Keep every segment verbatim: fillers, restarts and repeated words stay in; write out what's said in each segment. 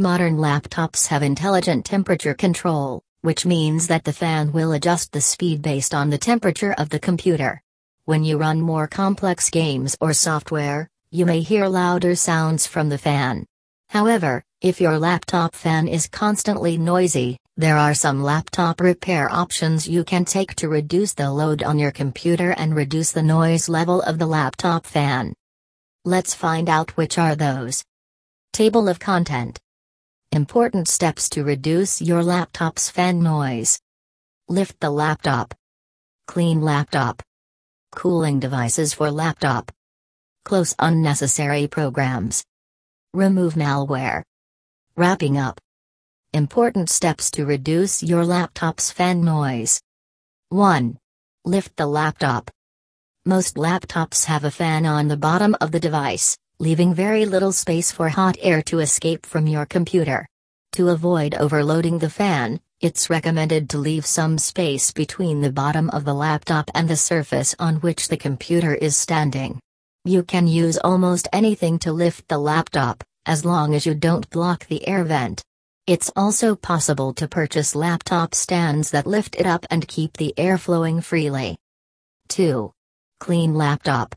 Modern laptops have intelligent temperature control, which means that the fan will adjust the speed based on the temperature of the computer. When you run more complex games or software, you may hear louder sounds from the fan. However, if your laptop fan is constantly noisy, there are some laptop repair options you can take to reduce the load on your computer and reduce the noise level of the laptop fan. Let's find out which are those. Table of content. Important steps to reduce your laptop's fan noise. Lift the laptop. Clean laptop. Cooling devices for laptop. Close unnecessary programs. Remove malware. Wrapping up. Important steps to reduce your laptop's fan noise. one. Lift the laptop. Most laptops have a fan on the bottom of the device, leaving very little space for hot air to escape from your computer. To avoid overloading the fan, it's recommended to leave some space between the bottom of the laptop and the surface on which the computer is standing. You can use almost anything to lift the laptop, as long as you don't block the air vent. It's also possible to purchase laptop stands that lift it up and keep the air flowing freely. two. Clean laptop.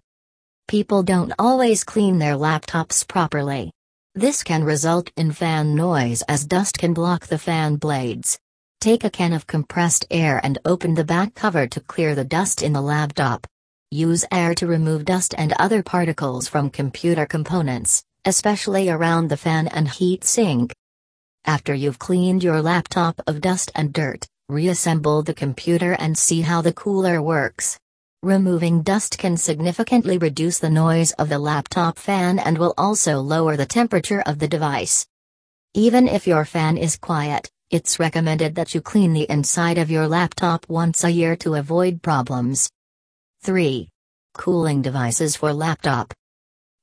People don't always clean their laptops properly. This can result in fan noise as dust can block the fan blades. Take a can of compressed air and open the back cover to clear the dust in the laptop. Use air to remove dust and other particles from computer components, especially around the fan and heat sink. After you've cleaned your laptop of dust and dirt, reassemble the computer and see how the cooler works. Removing dust can significantly reduce the noise of the laptop fan and will also lower the temperature of the device. Even if your fan is quiet, it's recommended that you clean the inside of your laptop once a year to avoid problems. three. Cooling devices for laptop.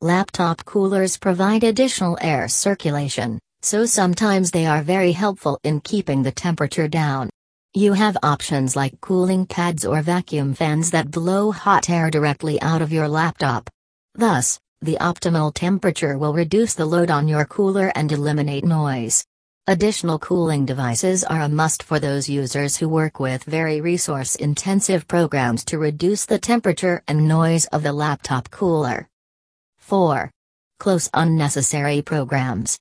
Laptop coolers provide additional air circulation, so sometimes they are very helpful in keeping the temperature down. You have options like cooling pads or vacuum fans that blow hot air directly out of your laptop. Thus, the optimal temperature will reduce the load on your cooler and eliminate noise. Additional cooling devices are a must for those users who work with very resource-intensive programs to reduce the temperature and noise of the laptop cooler. four. Close unnecessary programs.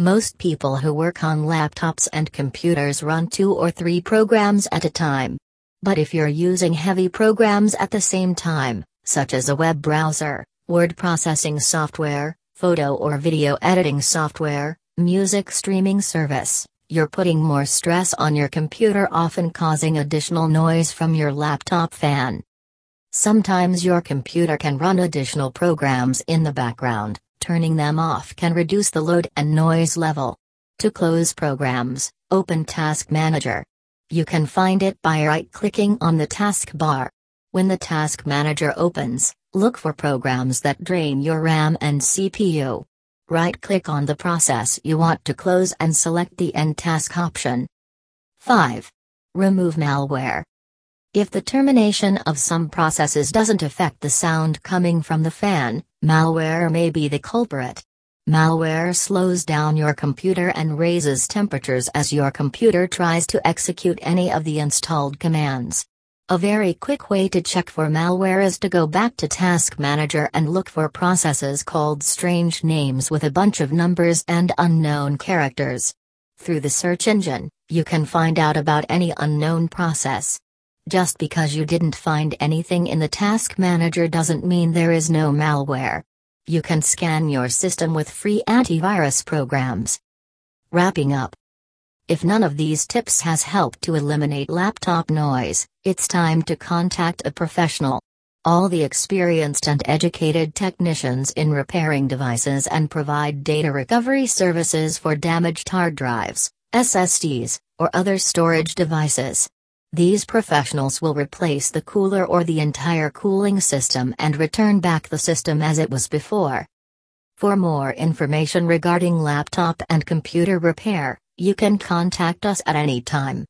Most people who work on laptops and computers run two or three programs at a time. But if you're using heavy programs at the same time, such as a web browser, word processing software, photo or video editing software, music streaming service, you're putting more stress on your computer, often causing additional noise from your laptop fan. Sometimes your computer can run additional programs in the background. Turning them off can reduce the load and noise level. To close programs, open Task Manager. You can find it by right-clicking on the taskbar. When the Task Manager opens, look for programs that drain your RAM and C P U. Right-click on the process you want to close and select the End Task option. five. Remove malware. If the termination of some processes doesn't affect the sound coming from the fan, malware may be the culprit. Malware slows down your computer and raises temperatures as your computer tries to execute any of the installed commands. A very quick way to check for malware is to go back to Task Manager and look for processes called strange names with a bunch of numbers and unknown characters. Through the search engine, you can find out about any unknown process. Just because you didn't find anything in the Task Manager doesn't mean there is no malware. You can scan your system with free antivirus programs. Wrapping up. If none of these tips has helped to eliminate laptop noise, it's time to contact a professional. All the experienced and educated technicians in repairing devices and provide data recovery services for damaged hard drives, S S Ds, or other storage devices. These professionals will replace the cooler or the entire cooling system and return back the system as it was before. For more information regarding laptop and computer repair, you can contact us at any time.